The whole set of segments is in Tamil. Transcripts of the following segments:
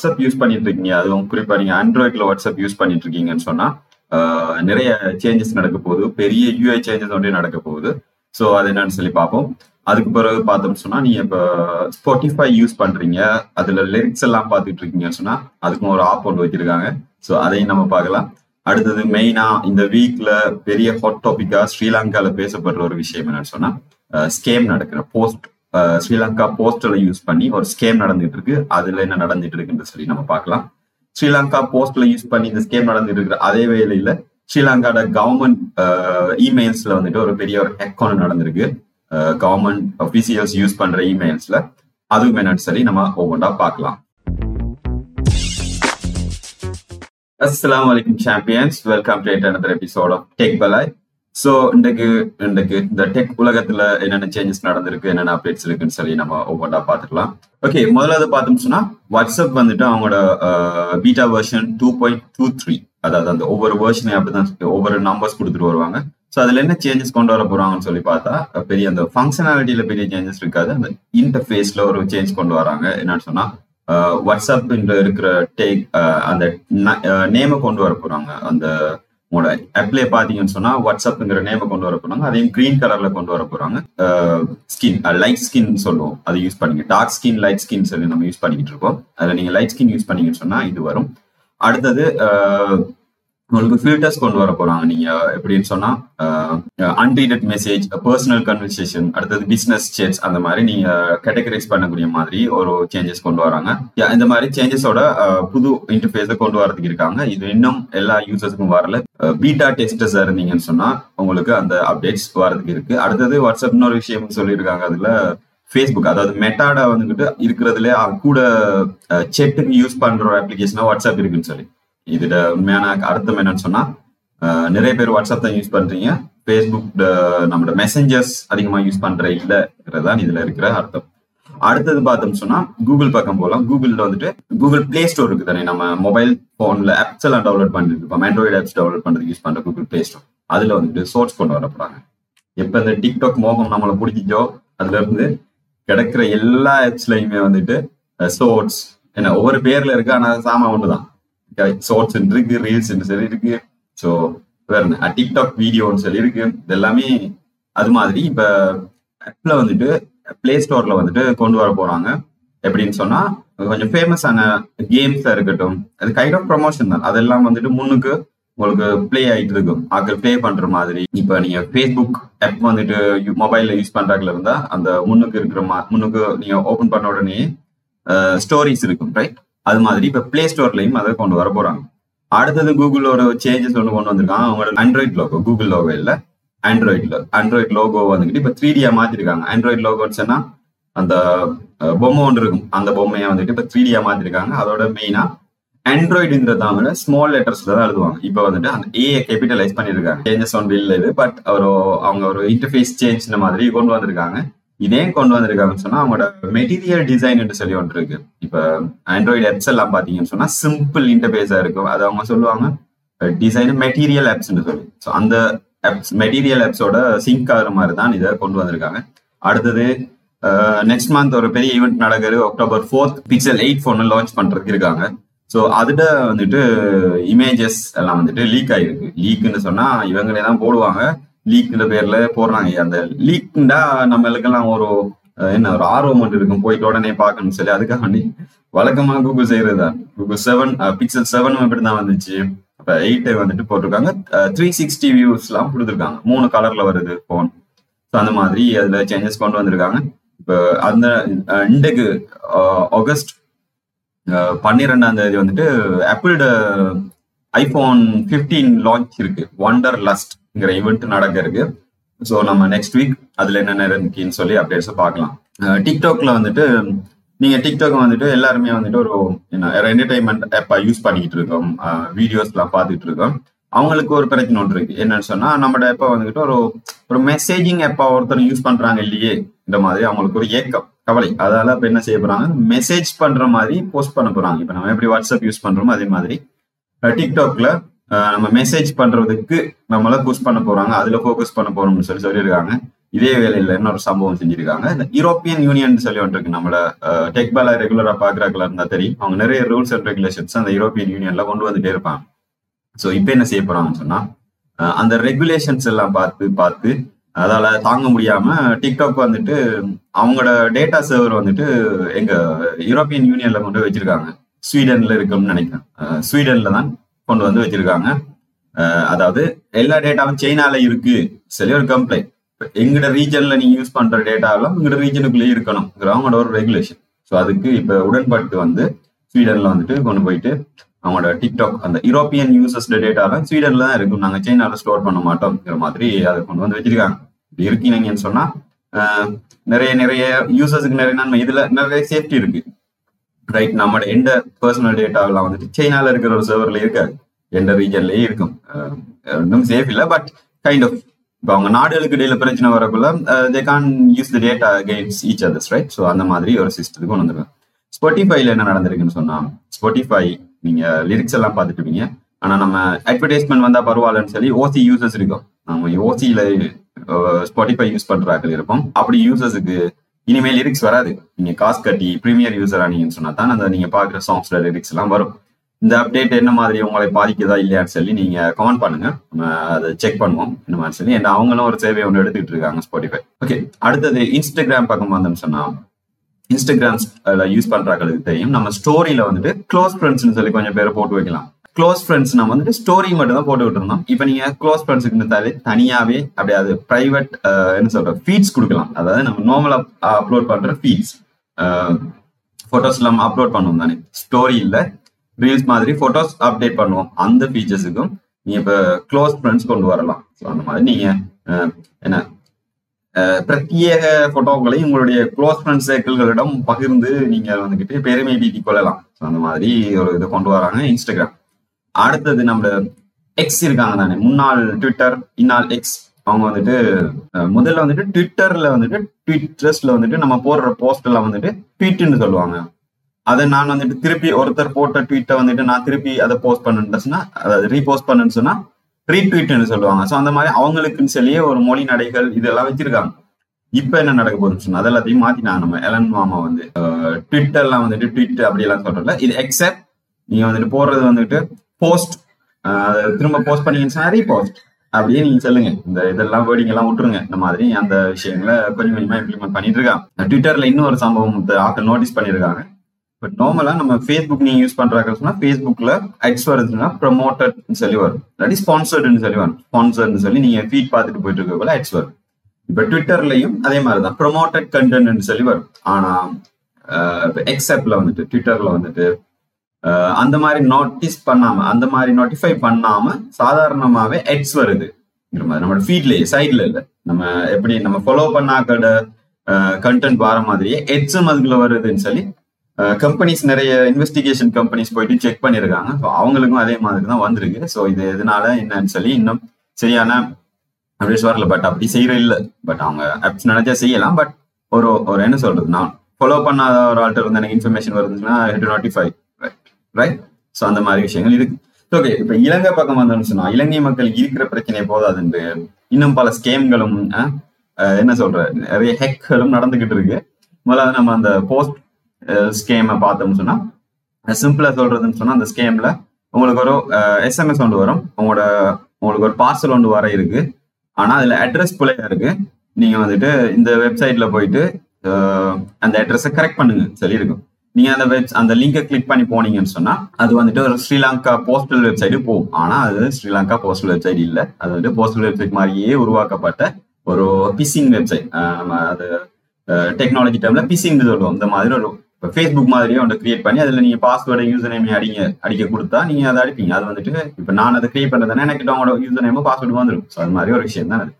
வாட்ஸ்அப் யூஸ் பண்ணிட்டு இருக்கீங்க, அது குறிப்பா நீங்க ஆண்ட்ராய்டில் வாட்ஸ்அப் யூஸ் பண்ணிட்டு இருக்கீங்கன்னு சொன்னா நிறைய சேஞ்சஸ் நடக்க போகுது, பெரிய யூஐ சேஞ்சஸ் ஒன்றே நடக்க போகுது. ஸோ அது என்னன்னு சொல்லி பார்ப்போம். அதுக்கு பிறகு பார்த்தோம்னு சொன்னா நீங்க இப்போ ஸ்பாட்டிஃபை யூஸ் பண்றீங்க, அதுல லிரிக்ஸ் எல்லாம் பார்த்துட்டு இருக்கீங்கன்னு சொன்னா அதுக்கும் ஒரு ஆப் ஒன்று வச்சிருக்காங்க. ஸோ அதையும் நம்ம பார்க்கலாம். அடுத்தது மெயினா இந்த வீக்ல பெரிய ஹாட் டாபிக்கா ஸ்ரீலங்கால பேசப்படுற ஒரு விஷயம் என்னன்னு சொன்னா ஸ்கேம் நடக்கிற போஸ்ட், ஸ்ரீலங்கா போஸ்டல யூஸ் பண்ணி ஒரு ஸ்கேம் நடந்துட்டு இருக்கு. அதுல என்ன நடந்துட்டு இருக்குன்னு சொல்லி நம்ம பார்க்கலாம். ஸ்ரீலங்கா போஸ்ட்ல யூஸ் பண்ணி இந்த ஸ்கேம் நடந்துட்டு இருக்கிற அதே வேளையில ஸ்ரீலங்காவோட கவர்மெண்ட் இமெயில்ஸ்ல வந்துட்டு ஒரு பெரிய ஒரு ஹேக் ஒன்று நடந்திருக்கு. கவர்மெண்ட் அஃபீஷியல்ஸ் யூஸ் பண்ற இமெயில்ஸ்ல அதுவும் என்னன்னு சொல்லி நம்ம ஒவ்வொன்றா பார்க்கலாம். அஸ்ஸலாமு அலைக்கும் champions, welcome to another episode of Tech Balai. So இன்றைக்கு இந்த டெக் உலகத்துல என்னென்ன சேஞ்சஸ் நடந்திருக்கு, என்னென்ன அப்டேட்ஸ் இருக்குன்னு சொல்லி நம்ம ஒவ்வொன்றா பார்த்துக்கலாம். ஓகே, முதலாவது பார்த்தோம்னு சொன்னா வாட்ஸ்அப் வந்துட்டு அவங்களோட பீட்டா வெர்ஷன் 2.23, அதாவது அந்த ஒவ்வொரு வெர்ஷனையும் அப்படிதான் ஒவ்வொரு நம்பர்ஸ் கொடுத்துட்டு வருவாங்க. ஸோ அதுல என்ன சேஞ்சஸ் கொண்டு வர போறாங்கன்னு சொல்லி பார்த்தா பெரிய அந்த ஃபங்க்ஷனாலிட்டியில பெரிய சேஞ்சஸ் இருக்காது, அந்த இன்டர்ஃபேஸ்ல ஒரு சேஞ்ச் கொண்டு வராங்க. என்னன்னு சொன்னா வாட்ஸ்அப் இருக்கிற டேக் அந்த நேமை கொண்டு வர போறாங்க. அந்த உங்களோட ஆப்ல பாத்தீங்கன்னு சொன்னா வாட்ஸ்அப்ங்கிற நேமை கொண்டு வர போறாங்க, அதையும் கிரீன் கலர்ல கொண்டு வர போறாங்க. ஸ்கின் லைட் ஸ்கின் சொல்லுவோம், அதை யூஸ் பண்ணிக்க டார்க் ஸ்கின் லைட் ஸ்கின் சொல்லி நம்ம யூஸ் பண்ணிக்கிட்டு இருக்கோம். அதுல நீங்க லைட் ஸ்கின் யூஸ் பண்ணீங்கன்னு சொன்னா இது வரும். அடுத்தது உங்களுக்கு ஃபில்டர்ஸ் கொண்டு வர போறாங்க. நீங்க எப்படின்னு சொன்னா அன்ரீடட் மெசேஜ், பர்சனல் கன்வர்சேஷன், அடுத்தது பிசினஸ் சேட்ஸ், அந்த மாதிரி நீங்க கேட்டகரைஸ் பண்ணக்கூடிய மாதிரி ஒரு சேஞ்சஸ் கொண்டு வராங்க. இந்த மாதிரி சேஞ்சஸோட புது இன்டர்ஃபேஸ் கொண்டு வரதுக்கு இருக்காங்க. இது இன்னும் எல்லா யூசர்ஸுக்கும் வரல. பீட்டா டெஸ்டர்ஸா இருந்தீங்கன்னு சொன்னா உங்களுக்கு அந்த அப்டேட்ஸ் வரதுக்கு இருக்கு. அடுத்தது வாட்ஸ்அப்னு ஒரு விஷயம் சொல்லியிருக்காங்க. அதுல ஃபேஸ்புக், அதாவது மெட்டாடா வந்துட்டு இருக்கிறதுல கூட சேட்டுக்கு யூஸ் பண்ற ஒரு அப்ளிகேஷனா வாட்ஸ்அப் இருக்குன்னு சொல்லி, இதோட உண்மையான அர்த்தம் என்னன்னு சொன்னா நிறைய பேர் வாட்ஸ்அப் தான் யூஸ் பண்றீங்க, ஃபேஸ்புக் நம்மளோட மெசஞ்சர்ஸ் அதிகமா யூஸ் பண்ற இல்லைதான் இதுல இருக்கிற அர்த்தம். அடுத்தது பார்த்தோம்னு சொன்னா கூகுள் பக்கம் போகலாம். கூகுள்ல வந்துட்டு கூகுள் பிளே ஸ்டோர் இருக்கு தானே, நம்ம மொபைல் போன்ல ஆப்ஸ் எல்லாம் டவுன்லோட் பண்ணிட்டு இருக்கோம், ஆண்ட்ராய்டு ஆப்ஸ் டவுன்லோட் பண்றதுக்கு யூஸ் பண்ற கூகுள் பிளே ஸ்டோர், அதுல வந்துட்டு சோர்ஸ் கொண்டு வரப்படாங்க. எப்ப இந்த டிக்டாக் மோகம் நம்மளை பிடிச்சிச்சோ அதுல இருந்து கிடைக்கிற எல்லா ஆப்ஸ்லயுமே வந்துட்டு சோர்ஸ் என்ன ஒவ்வொரு பேர்ல இருக்கு, ஆனா சாமான் ஒண்ணுதான். ஷார்ட்ஸ் இருக்கு, ரீல்ஸ் சொல்லி இருக்கு, ஸோ வேற டிக்டாக் வீடியோன்னு சொல்லி இருக்கு, இது எல்லாமே. அது மாதிரி இப்ப ஆப்ல வந்துட்டு பிளே ஸ்டோர்ல வந்துட்டு கொண்டு வர போறாங்க. எப்படின்னு சொன்னா கொஞ்சம் ஃபேமஸான கேம்ஸா இருக்கட்டும், அது கைண்ட் ஆஃப் ப்ரமோஷன் தான், அதெல்லாம் வந்துட்டு முன்னுக்கு உங்களுக்கு பிளே ஆயிட்டு இருக்கும். ஆக்கள் பிளே பண்ற மாதிரி இப்ப நீங்க ஃபேஸ்புக் ஆப் வந்துட்டு மொபைல்ல யூஸ் பண்றாங்கல இருந்தா அந்த முன்னுக்கு இருக்கிற முன்னுக்கு நீங்க ஓபன் பண்ண உடனே ஸ்டோரிஸ் இருக்கும், ரைட்? அது மாதிரி இப்ப பிளே ஸ்டோர்லயும் அதை கொண்டு வர போறாங்க. அடுத்தது கூகுளோட சேஞ்சஸ் ஒன்று கொண்டு வந்திருக்காங்க. அவங்களோட ஆண்ட்ராய்ட் லோகோ, கூகுள் லோகோ இல்ல ஆண்ட்ராய்ட் லோகோ வந்துட்டு இப்ப 3D மாத்திருக்காங்க. ஆண்ட்ராய்ட் லோகோன்னா அந்த பொம்மை ஒன்று இருக்கும், அந்த பொம்மையை வந்துட்டு இப்ப 3D மாத்திருக்காங்க. அதோட மெயினா ஆண்ட்ராய்டுங்கிறத ஸ்மால் லெட்டர்ஸ்ல தான் எழுதுவாங்க. இப்ப வந்துட்டு அந்த ஏஐ கேபிட்டலைஸ் பண்ணிருக்காங்க. சேஞ்சஸ் ஒன்று இல்லை இது, பட் அவங்க ஒரு இன்டர்ஃபேஸ் சேஞ்ச் மாதிரி கொண்டு வந்திருக்காங்க. இதே கொண்டு வந்திருக்காங்கன்னு சொன்னா அவங்களோட மெட்டீரியல் டிசைன் என்று சொல்லி ஒன்று இருக்கு. இப்ப ஆண்ட்ராய்டு ஆப்ஸ் எல்லாம் பாத்தீங்கன்னு சொன்னா சிம்பிள் இன்டர்ஃபேஸா இருக்கும், அது அவங்க சொல்லுவாங்க டிசைன் மெட்டீரியல் ஆப்ஸ்ன்னு சொல்லி. ஸோ அந்த ஆப்ஸ் மெட்டீரியல் ஆப்ஸோட சிங்க் ஆகிற மாதிரி தான் இதை கொண்டு வந்திருக்காங்க. அடுத்தது நெக்ஸ்ட் மந்த் ஒரு பெரிய ஈவெண்ட் நடக்குது, October 4th பிக்சல் 8 போனை லான்ச் பண்றதுக்கு இருக்காங்க. ஸோ அதுல வந்துட்டு இமேஜஸ் எல்லாம் வந்துட்டு லீக் ஆயிருக்கு. லீக்குன்னு சொன்னா இவங்களே தான் போடுவாங்க, லீக்ன்ற பேர்ல போடுறாங்க. அந்த லீக்ண்டா நம்மளுக்கெல்லாம் ஒரு என்ன ஒரு ஆர்வம் மட்டும் இருக்கும், போயிட்டு உடனே பார்க்கணும்னு சொல்லி. அதுக்காக நீ வழக்கமா கூகுள் செய்யறது தான். Google 7 Pixel 7 இப்படி தான் வந்துச்சு, அப்ப 8 வந்துட்டு போட்டிருக்காங்க. 360 வியூஸ் எல்லாம் கொடுத்துருக்காங்க, 3 கலர்ல வருது போன். ஸோ அந்த மாதிரி அதுல சேஞ்சஸ் கொண்டு வந்திருக்காங்க. இப்போ அந்த இன்றைக்கு August 12 வந்துட்டு ஆப்பிளோட iPhone 15 லான்ச் இருக்கு, வண்டர் லஸ்ட் ஈவெண்ட் நடக்க இருக்கு. ஸோ நம்ம நெக்ஸ்ட் வீக் அதுல என்னென்ன இருக்குன்னு சொல்லி அப்டேட்ஸை பார்க்கலாம். டிக்டாக்ல வந்துட்டு நீங்க டிக்டாக் வந்துட்டு எல்லாருமே வந்துட்டு ஒரு என்டர்டைன்மெண்ட் ஆப்பா யூஸ் பண்ணிக்கிட்டு இருக்கோம், வீடியோஸ் எல்லாம் பார்த்துட்டு இருக்கோம். அவங்களுக்கு ஒரு பிரச்சனை ஒன்று இருக்கு. என்னன்னு சொன்னா நம்மளோட ஆப்பா வந்துட்டு ஒரு மெசேஜிங் ஆப்பா ஒருத்தர் யூஸ் பண்றாங்க இல்லையே இந்த மாதிரி அவங்களுக்கு ஒரு ஏக்கம், கவலை. அதால இப்ப என்ன செய்ய போறாங்க, மெசேஜ் பண்ற மாதிரி போஸ்ட் பண்ண போறாங்க. இப்ப நம்ம எப்படி வாட்ஸ்அப் யூஸ் பண்றோமோ அதே மாதிரி டிக்டாக்ல நம்ம மெசேஜ் பண்றதுக்கு நம்மள புஷ் பண்ண போறாங்க, அதுல ஃபோக்கஸ் பண்ண போறோம்னு சொல்லி சொல்லியிருக்காங்க. இதே வேலையில் என்ன ஒரு சம்பவம் செஞ்சிருக்காங்க. இந்த யூரோப்பியன் யூனியன் சொல்லி ஒன்று இருக்கு, நம்மள டெக் பால ரெகுலரா பாக்குறாங்களா இருந்தா தெரியும், அவங்க நிறைய ரூல்ஸ் அண்ட் ரெகுலேஷன்ஸ் அந்த யூரோப்பியன் யூனியன்ல கொண்டு வந்துட்டே இருப்பாங்க. ஸோ இப்ப என்ன செய்ய போறாங்கன்னு சொன்னா, அந்த ரெகுலேஷன்ஸ் எல்லாம் பார்த்து அதால தாங்க முடியாம டிக்டாக் வந்துட்டு அவங்களோட டேட்டா சர்வர் வந்துட்டு எங்க யூரோப்பியன் யூனியன்ல கொண்டு வச்சிருக்காங்க. ஸ்வீடன்ல இருக்கும்னு நினைக்கிறேன், ஸ்வீடன்ல தான் கொண்டு வந்து வச்சிருக்காங்க. அதாவது எல்லா டேட்டாவும் சைனால இருக்கு சொல்லி ஒரு கம்ப்ளைண்ட். எங்கட ரீஜன்ல நீ யூஸ் பண்ற டேட்டாவெல்லாம் எங்கட ரீஜனுக்குள்ளேயே இருக்கணுங்கிற அவங்களோட ஒரு ரெகுலேஷன். ஸோ அதுக்கு இப்ப உடன்பட்டு வந்து ஸ்வீடன்ல வந்துட்டு கொண்டு போயிட்டு அவங்களோட டிக்டாக் அந்த யூரோப்பியன் யூசர்ஸ் டேட்டாலாம் ஸ்வீடன்ல தான் இருக்கும், நாங்க சைனால ஸ்டோர் பண்ண மாட்டோம்ங்கிற மாதிரி அதை கொண்டு வந்து வச்சிருக்காங்க. இப்படி இருக்கீங்கன்னு சொன்னா நிறைய யூசர்ஸுக்கு நிறைய நன்மை, இதுல நிறைய சேஃப்டி இருக்கு ரைட். நம்மளோட எந்த பர்சனல் டேட்டாவெல்லாம் வந்துட்டு சைனால இருக்கிற ஒரு சர்வர்ல இருக்காது, எந்த ரீஜன்லயே இருக்கும், இன்னும் சேஃப் இல்லை. பட் கைண்ட் ஆஃப் இப்போ அவங்க நாடுகளுக்கு இடையில பிரச்சனை வரக்குள்ள they can use the data against each others right. So அந்த மாதிரி ஒரு சிஸ்டத்துக்கு ஒன்று வந்துருக்கேன். ஸ்பாட்டிஃபைல என்ன நடந்திருக்குன்னு சொன்னா, ஸ்பாட்டிஃபை நீங்க லிரிக்ஸ் எல்லாம் பார்த்துட்டுவீங்க, ஆனா நம்ம அட்வர்டைஸ்மெண்ட் வந்தா பரவாயில்லன்னு சொல்லி ஓசி யூசர்ஸ் இருக்கும், நம்ம ஓசியில ஸ்பாட்டிஃபை யூஸ் பண்றாக்கள் இருப்போம். அப்படி யூசர்ஸுக்கு இனிமேல் லிரிக்ஸ் வராது, நீங்க காசு கட்டி ப்ரீமியர் யூசர் ஆனீங்கன்னு சொன்னா தான் அந்த நீங்க பாக்குற சாங்ஸ்ல லிரிக்ஸ் எல்லாம் வரும். இந்த அப்டேட் என்ன மாதிரி உங்களை பாதிக்குதா இல்லையான்னு சொல்லி நீங்க கமெண்ட் பண்ணுங்க, நம்ம அதை செக் பண்ணுவோம் இந்த மாதிரி சொல்லி. ஏன்னா அவங்களும் ஒரு சேவை ஒன்று எடுத்துக்கிட்டு இருக்காங்க ஸ்பாட்டிஃபை. ஓகே, அடுத்தது இன்ஸ்டாகிராம் பக்கம் வந்தோம்னு சொன்னா, இன்ஸ்டாகிராம் யூஸ் பண்றாங்களுக்கு தெரியும், நம்ம ஸ்டோரியில வந்துட்டு க்ளோஸ் ஃப்ரெண்ட்ஸ்ன்னு சொல்லி கொஞ்சம் பேரை போட்டு வைக்கலாம். க்ளோஸ் ஃப்ரெண்ட்ஸ் நம்ம வந்துட்டு ஸ்டோரி மட்டும் தான் போட்டுக்கிட்டு இருந்தோம். இப்போ நீங்க க்ளோஸ் ஃப்ரெண்ட்ஸுக்கு இருந்தாலே தனியாவே அப்படியே அது பிரைவேட் என்ன சொல்ற ஃபீட்ஸ் கொடுக்கலாம். அதாவது நம்ம நார்மலா அப்லோட் பண்ற ஃபீட்ஸ், போட்டோஸ் எல்லாம் அப்லோட் பண்ணுவோம் தானே, ஸ்டோரி இல்லை ரீல்ஸ் மாதிரி போட்டோஸ் அப்டேட் பண்ணுவோம். அந்த ஃபீச்சர்ஸுக்கும் நீங்க இப்ப க்ளோஸ் ஃப்ரெண்ட்ஸ் கொண்டு வரலாம். ஸோ அந்த மாதிரி நீங்க என்ன பிரத்யேக போட்டோக்களை உங்களுடைய க்ளோஸ் ஃப்ரெண்ட்ஸ் சர்க்கிள்களிடம் பகிர்ந்து நீங்க வந்துகிட்டு பெருமை பீட்டி கொள்ளலாம். ஸோ அந்த மாதிரி ஒரு இதை கொண்டு வராங்க இன்ஸ்டாகிராம். அடுத்தது நம்ம எக்ஸ் இருக்காங்க தானே, முன்னாள் ட்விட்டர் இந்நாள் எக்ஸ். அவங்க வந்துட்டு முதல்ல வந்துட்டு ட்விட்டர்ல வந்துட்டு ட்விட்டர்ஸ்ல வந்துட்டு நம்ம போடுற போஸ்ட் எல்லாம் வந்துட்டு ட்வீட்டுன்னு சொல்லுவாங்க. அதை நான் வந்துட்டு திருப்பி ஒருத்தர் போட்ட ட்வீட்டை வந்துட்டு நான் திருப்பி அதை போஸ்ட் பண்ணுன்னு சொன்னா, அதாவது ரீபோஸ்ட் பண்ணுன்னு சொன்னா ரீட்வீட்னு சொல்லுவாங்க. ஸோ அந்த மாதிரி அவங்களுக்குன்னு சொல்லியே ஒரு மொழி நடைகள் இதெல்லாம் வச்சிருக்காங்க. இப்போ என்ன நடக்க போகுதுன்னு சொன்னா அது எல்லாத்தையும் மாத்தினாங்க. நம்ம எலன் மாமா வந்து ட்விட்டர்லாம் வந்துட்டு ட்வீட் அப்படியெல்லாம் சொல்றல, இது எக்ஸப்ட் நீங்க வந்துட்டு போடுறது வந்துட்டு போஸ்ட், திரும்ப போஸ்ட் பண்ணீங்கன்னு சொன்னா ரீபோஸ்ட் அப்படியே நீங்க சொல்லுங்க. இந்த இதெல்லாம் வேர்டிங் எல்லாம் விட்டுருங்க. இந்த மாதிரி அந்த விஷயங்களை கொஞ்சம் கொஞ்சமா இம்ப்ளிமெண்ட் பண்ணிட்டு இருக்காங்க. ட்விட்டர்ல இன்னும் ஒரு சம்பவம் நோட்டீஸ் பண்ணிருக்காங்க. பட் நார்மலா நம்ம ஃபேஸ்புக் நீங்க யூஸ் பண்றாங்க சொன்னா ஃபேஸ்புக்ல ஆட்ஸ் வருதுன்னா ப்ரமோட்டட்னு சொல்லி வரும், இல்லாட்டி ஸ்பான்சர்டுன்னு சொல்லி வரும். ஸ்பான்சர்னு சொல்லி நீங்க ஃபீட் பார்த்துட்டு போயிட்டு இருக்க போல ஆட்ஸ் வரும். இப்ப ட்விட்டர்லயும் அதே மாதிரிதான் ப்ரமோட்டட் கண்டென்ட்னு சொல்லி வரும். ஆனா இப்ப எக்ஸ்அப்ல வந்துட்டு ட்விட்டர்ல வந்துட்டு அந்த மாதிரி நோட்டீஸ் பண்ணாம, அந்த மாதிரி நோட்டிஃபை பண்ணாம சாதாரணமாவே ஆட்ஸ் வருதுங்கிற மாதிரி நம்மளோட ஃபீட்லயே சைட்ல இல்லை, நம்ம எப்படி நம்ம ஃபாலோ பண்ணாக்கட கண்டென்ட் வர மாதிரியே ஆட்ஸும் அதுக்குள்ள வருதுன்னு சொல்லி கம்பெனிஸ் நிறைய இன்வெஸ்டிகேஷன் கம்பெனிஸ் போயிட்டு செக் பண்ணியிருக்காங்க. ஸோ அவங்களுக்கும் அதே மாதிரி தான் வந்திருக்கு. ஸோ இது எதனால என்னன்னு சொல்லி இன்னும் சரியான அப்டேட்ஸ் வரல. பட் அப்படி செய்யற இல்லை, பட் அவங்க ஆப்ஸ் நினைச்சா செய்யலாம். பட் ஒரு ஒரு என்ன சொல்றது, நான் ஃபாலோ பண்ணாத ஒரு ஆல்டர் வந்து எனக்கு இன்ஃபர்மேஷன் வருதுன்னா ஹெட் நோட்டிஃபை ரைட். ஸோ அந்த மாதிரி விஷயங்கள் இருக்கு. ஓகே, இப்போ இலங்கை பக்கம் வந்தோம்னு சொன்னா இலங்கை மக்கள் இருக்கிற பிரச்சனை போதாதுன்னு இன்னும் பல ஸ்கேம்களும் என்ன சொல்ற நிறைய ஹேக்களும் நடந்துகிட்டு இருக்கு. முதல்ல நம்ம அந்த போஸ்ட் ஸ்கேமை பார்த்தோம்னு சொன்னா, சிம்பிளா சொல்றதுன்னு சொன்னா அந்த ஸ்கேம்ல உங்களுக்கு ஒரு எஸ்எம்எஸ் ஒன்று வரும், உங்களுக்கு ஒரு பார்சல் ஒன்று வர இருக்கு. ஆனா அதுல அட்ரஸ் பிள்ளையா இருக்கு, நீங்க வந்துட்டு இந்த வெப்சைட்ல போயிட்டு அந்த அட்ரஸை கரெக்ட் பண்ணுங்க சொல்லி இருக்கும். நீங்க அந்த அந்த லிங்கை கிளிக் பண்ணி போனீங்கன்னு சொன்னா அது வந்துட்டு ஒரு ஸ்ரீலங்கா போஸ்டல் வெப்சைட்டு போகும். ஆனா அது ஸ்ரீலங்கா போஸ்டல் வெப்சைட் இல்லை, அது வந்துட்டு போஸ்டல் வெப்சைட் மாதிரியே உருவாக்கப்பட்ட ஒரு பிசிங் வெப்சைட். நம்ம அது டெக்னாலஜி டைம்ல பிசிங்னு சொல்லுவோம். இந்த மாதிரி ஒரு இப்போ ஃபேஸ்புக் மாதிரியே ஒன்று கிரியேட் பண்ணி அதில் நீங்கள் பாஸ்வேர்டு யூசர் நேம் அடிக்க கொடுத்தா நீங்கள் அதை அடிப்பீங்க. அது வந்துட்டு இப்போ நான் அதை கிரியேட் பண்ணுறதுனா எனக்கு அவங்களோட யூசர் நேமும் பாஸ்வேர்டு வந்துடும். ஸோ அது மாதிரி ஒரு விஷயம் தான் அது.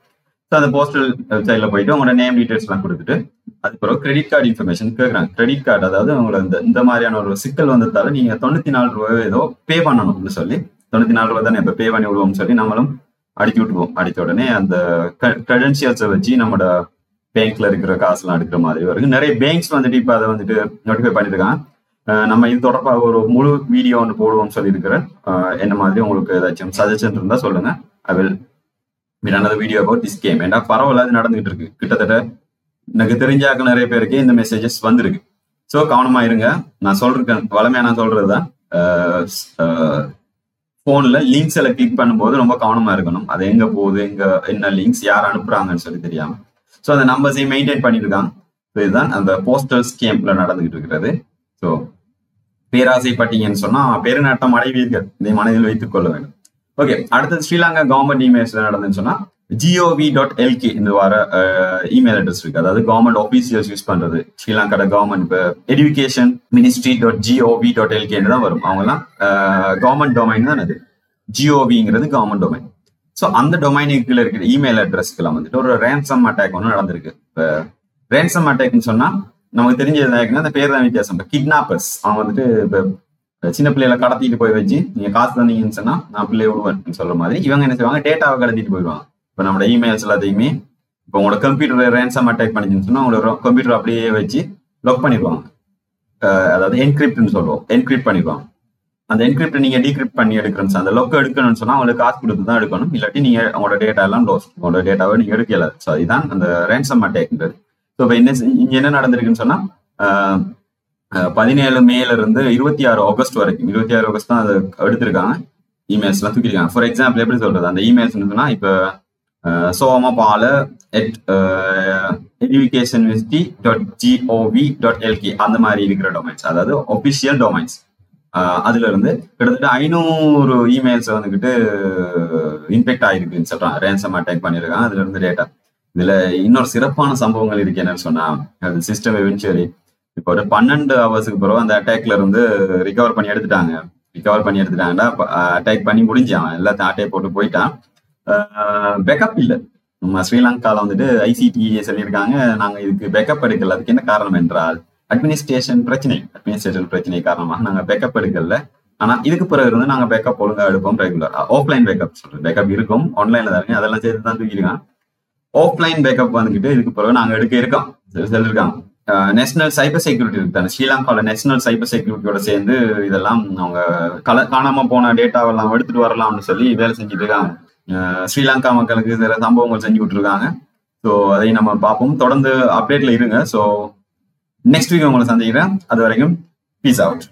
ஸோ அந்த போஸ்டல் வெப்சைட்டில் போயிட்டு அவங்களோட நேம் டீட்டெயில்ஸ்லாம் கொடுத்துட்டு அதுக்கப்புறம் கிரெடிட் கார்டு இன்ஃபர்மேஷன் கேட்குறாங்க. கிரெடிட் கார்டு அதாவது அவங்களோட இந்த மாதிரியான ஒரு சிக்கல் வந்ததால நீங்கள் 94 ரூபாய் ஏதோ பே பண்ணணும்னு சொல்லி 94 ரூபாய் தானே இப்போ பே பண்ணி விடுவோம்னு சொல்லி நம்மளும் அடிச்சு விட்டுருவோம். அடித்த உடனே அந்த கிரெடென்ஷியல்ஸை வச்சு நம்மளோட பேங்க்ல இருக்கிற காசு எல்லாம் எடுக்கிற மாதிரி வரும். நிறைய பேங்க்ஸ் வந்துட்டு இப்ப அதை வந்துட்டு நோட்டிஃபை பண்ணிருக்காங்க. நம்ம இது தொடர்பாக ஒரு முழு வீடியோ ஒன்று போடுவோம்னு சொல்லியிருக்கிறேன். என்ன மாதிரி உங்களுக்கு ஏதாச்சும் சஜஷன் இருந்தா சொல்லுங்க, I will made another video about this game. And பரவாயில்ல அது நடந்துகிட்டு இருக்கு. கிட்டத்தட்ட எனக்கு தெரிஞ்சாக்க நிறைய பேருக்கு இந்த மெசேஜஸ் வந்துருக்கு. ஸோ கவனமா இருங்க. நான் சொல்றேன், வளமையா நான் சொல்றதுதான், போன்ல லிங்க்ஸ் எல்லாம் கிளிக் பண்ணும்போது ரொம்ப கவனமா இருக்கணும். அது எங்க போகுது, எங்க என்ன லிங்க்ஸ், யார் அனுப்புறாங்கன்னு சொல்லி தெரியாம. ஸோ அந்த நம்பர்ஸையும் மெயின்டைன் பண்ணிருக்காங்க. இதுதான் அந்த போஸ்டல் ஸ்கேம்ல நடந்துகிட்டு இருக்கிறது. ஸோ பேராசைப்பட்டீங்கன்னு சொன்னா பெருநாட்டம் அடைவீர்கள். இதை மனதில் வைத்துக் கொள்ள வேண்டும். ஓகே, அடுத்தது ஸ்ரீலங்கா கவர்மெண்ட் இமெயில் நடந்துன்னு சொன்னா gov.lk இந்த வார இமெயில் அட்ரஸ் இருக்கு. அதாவது கவர்மெண்ட் ஆபீசியல்ஸ் யூஸ் பண்றது. ஸ்ரீலங்கா கவர்மெண்ட் இப்போ எஜுகேஷன் மினிஸ்ட்ரி .gov.lk தான் வரும். அவங்கலாம் கவர்மெண்ட் டொமைன் தான். அது ஜிஓவிங்கிறது கவர்மெண்ட் டொமைன். ஸோ அந்த டொமைனுக்குள்ள இருக்கிற இமெயில் அட்ரஸ்க்குலாம் வந்துட்டு ஒரு ரேன்சம் அட்டாக் ஒன்று நடந்திருக்கு. இப்போ ரேன்சம் அட்டாக்னு சொன்னா நமக்கு தெரிஞ்சதுனா அந்த பேர் தான் வித்தியாசம். இப்போ கிட்னாப்பர்ஸ் அவங்க வந்துட்டு இப்போ சின்ன பிள்ளைகளை கடத்திட்டு போய் வச்சு நீங்க காசு தந்தீங்கன்னு சொன்னா நான் பிள்ளைய விடுவேன் சொல்ற மாதிரி இவங்க என்ன செய்வாங்க, டேட்டாவை கடத்திட்டு போயிடுவாங்க. இப்போ நம்மளோட இமெயில்ஸ் எல்லாத்தையுமே இப்போ உங்களோட கம்ப்யூட்டர் ரேன்சம் அட்டாக் பண்ணிச்சுன்னு சொன்னா உங்களோட கம்ப்யூட்டர் அப்படியே வச்சு லாக் பண்ணிடுவாங்க. அதாவது என்கிரிப்ட்னு சொல்லுவோம், என்கிரிப்ட் பண்ணிடுவாங்க. அந்த என்கிரிப்ட் நீங்க டீக்ரிப்ட் பண்ணி எடுக்கிறோம் சார். அந்த லொக் எடுக்கணும்னு சொன்னா உங்களுக்கு காசு கொடுத்து தான் எடுக்கணும். இல்லாட்டி நீங்க உங்களோட டேட்டா எல்லாம் லோஸ், உங்களோட டேட்டாவை நீங்க எடுக்கல. ஸோ இதுதான் அந்த ரேன்சம் அட்டாக்ன்றது. ஸோ இப்போ என்ன இங்க என்ன நடந்திருக்குன்னு சொன்னா 17 மேல இருந்து 26 ஆகஸ்ட் வரைக்கும், 26 ஆகஸ்ட் தான் அதை எடுத்திருக்காங்க. இமெயில்ஸ் எல்லாம் தூக்கிருக்காங்க. ஃபார் எக்ஸாம்பிள் எப்படி சொல்றது, அந்த இமெயில்ஸ் சொன்னா இப்போ educationministry.gov.lk அந்த மாதிரி இருக்கிற டொமைன்ஸ், அதாவது ஒபிஷியல் டொமைன்ஸ், அதுல இருந்து கிட்டத்தட்ட 500 இமெயில்ஸ் வந்துகிட்டு இன்ஃபெக்ட் ஆயிருக்குன்னு சொல்றாங்க. ரேன்சம் அட்டாக் பண்ணிருக்காங்க அதுல இருந்து டேட்டா. இதுல இன்னொரு சிறப்பான சம்பவங்கள் இருக்கு. என்னன்னு சொன்னா அது சிஸ்டம் எவென்ச்சுவலி இப்போ ஒரு 12 ஹவர்ஸுக்கு பிறகு அந்த அட்டாக்ல இருந்து ரிகவர் பண்ணி எடுத்துட்டாங்கன்னா அட்டாக் பண்ணி முடிஞ்சான், எல்லாத்தையும் அட்டாக் போட்டு போயிட்டான். பேக்கப் இல்லை. நம்ம ஸ்ரீலங்காவில் வந்துட்டு ஐசிடிஏ சொல்லியிருக்காங்க நாங்கள் இதுக்கு பேக்கப் எடுக்கல. அதுக்கு என்ன காரணம் என்றால் அட்மினிஸ்ட்ரேஷன் பிரச்சனை காரணமாக நாங்கள் பேக்கப் எடுக்கல. ஆனால் இதுக்கு பிறகு இருந்து நாங்கள் பேக்கப் ஒழுங்காக எடுப்போம். ரெகுலர் ஆஃப்லைன் பேக்கப் சொல்றோம், பேக்கப் இருக்கும், ஆன்லைன்ல தான் இருக்கு, அதெல்லாம் சேர்த்து தான் தூக்கிருக்காங்க. ஆஃப்லைன் பேக்கப் வந்துக்கிட்டு இதுக்கு பிறகு நாங்கள் எடுக்க இருக்கோம் சொல்லியிருக்காங்க. நேஷனல் சைபர் செக்யூரிட்டி இருக்காங்க, ஸ்ரீலங்காவில் நேஷனல் சைபர் செக்யூரிட்டியோட சேர்ந்து இதெல்லாம் அவங்க காணாம போன டேட்டாவெல்லாம் எடுத்துட்டு வரலாம்னு சொல்லி வேலை செஞ்சுட்டு இருக்காங்க. ஸ்ரீலங்கா மக்களுக்கு சில சம்பவங்கள் செஞ்சு விட்டுருக்காங்க. ஸோ அதை நம்ம பார்ப்போம். தொடர்ந்து அப்டேட்ல இருங்க. ஸோ நெக்ஸ்ட் வீக் உங்களை சந்திக்கிறேன். அது வரைக்கும் பீஸ் அவுட்.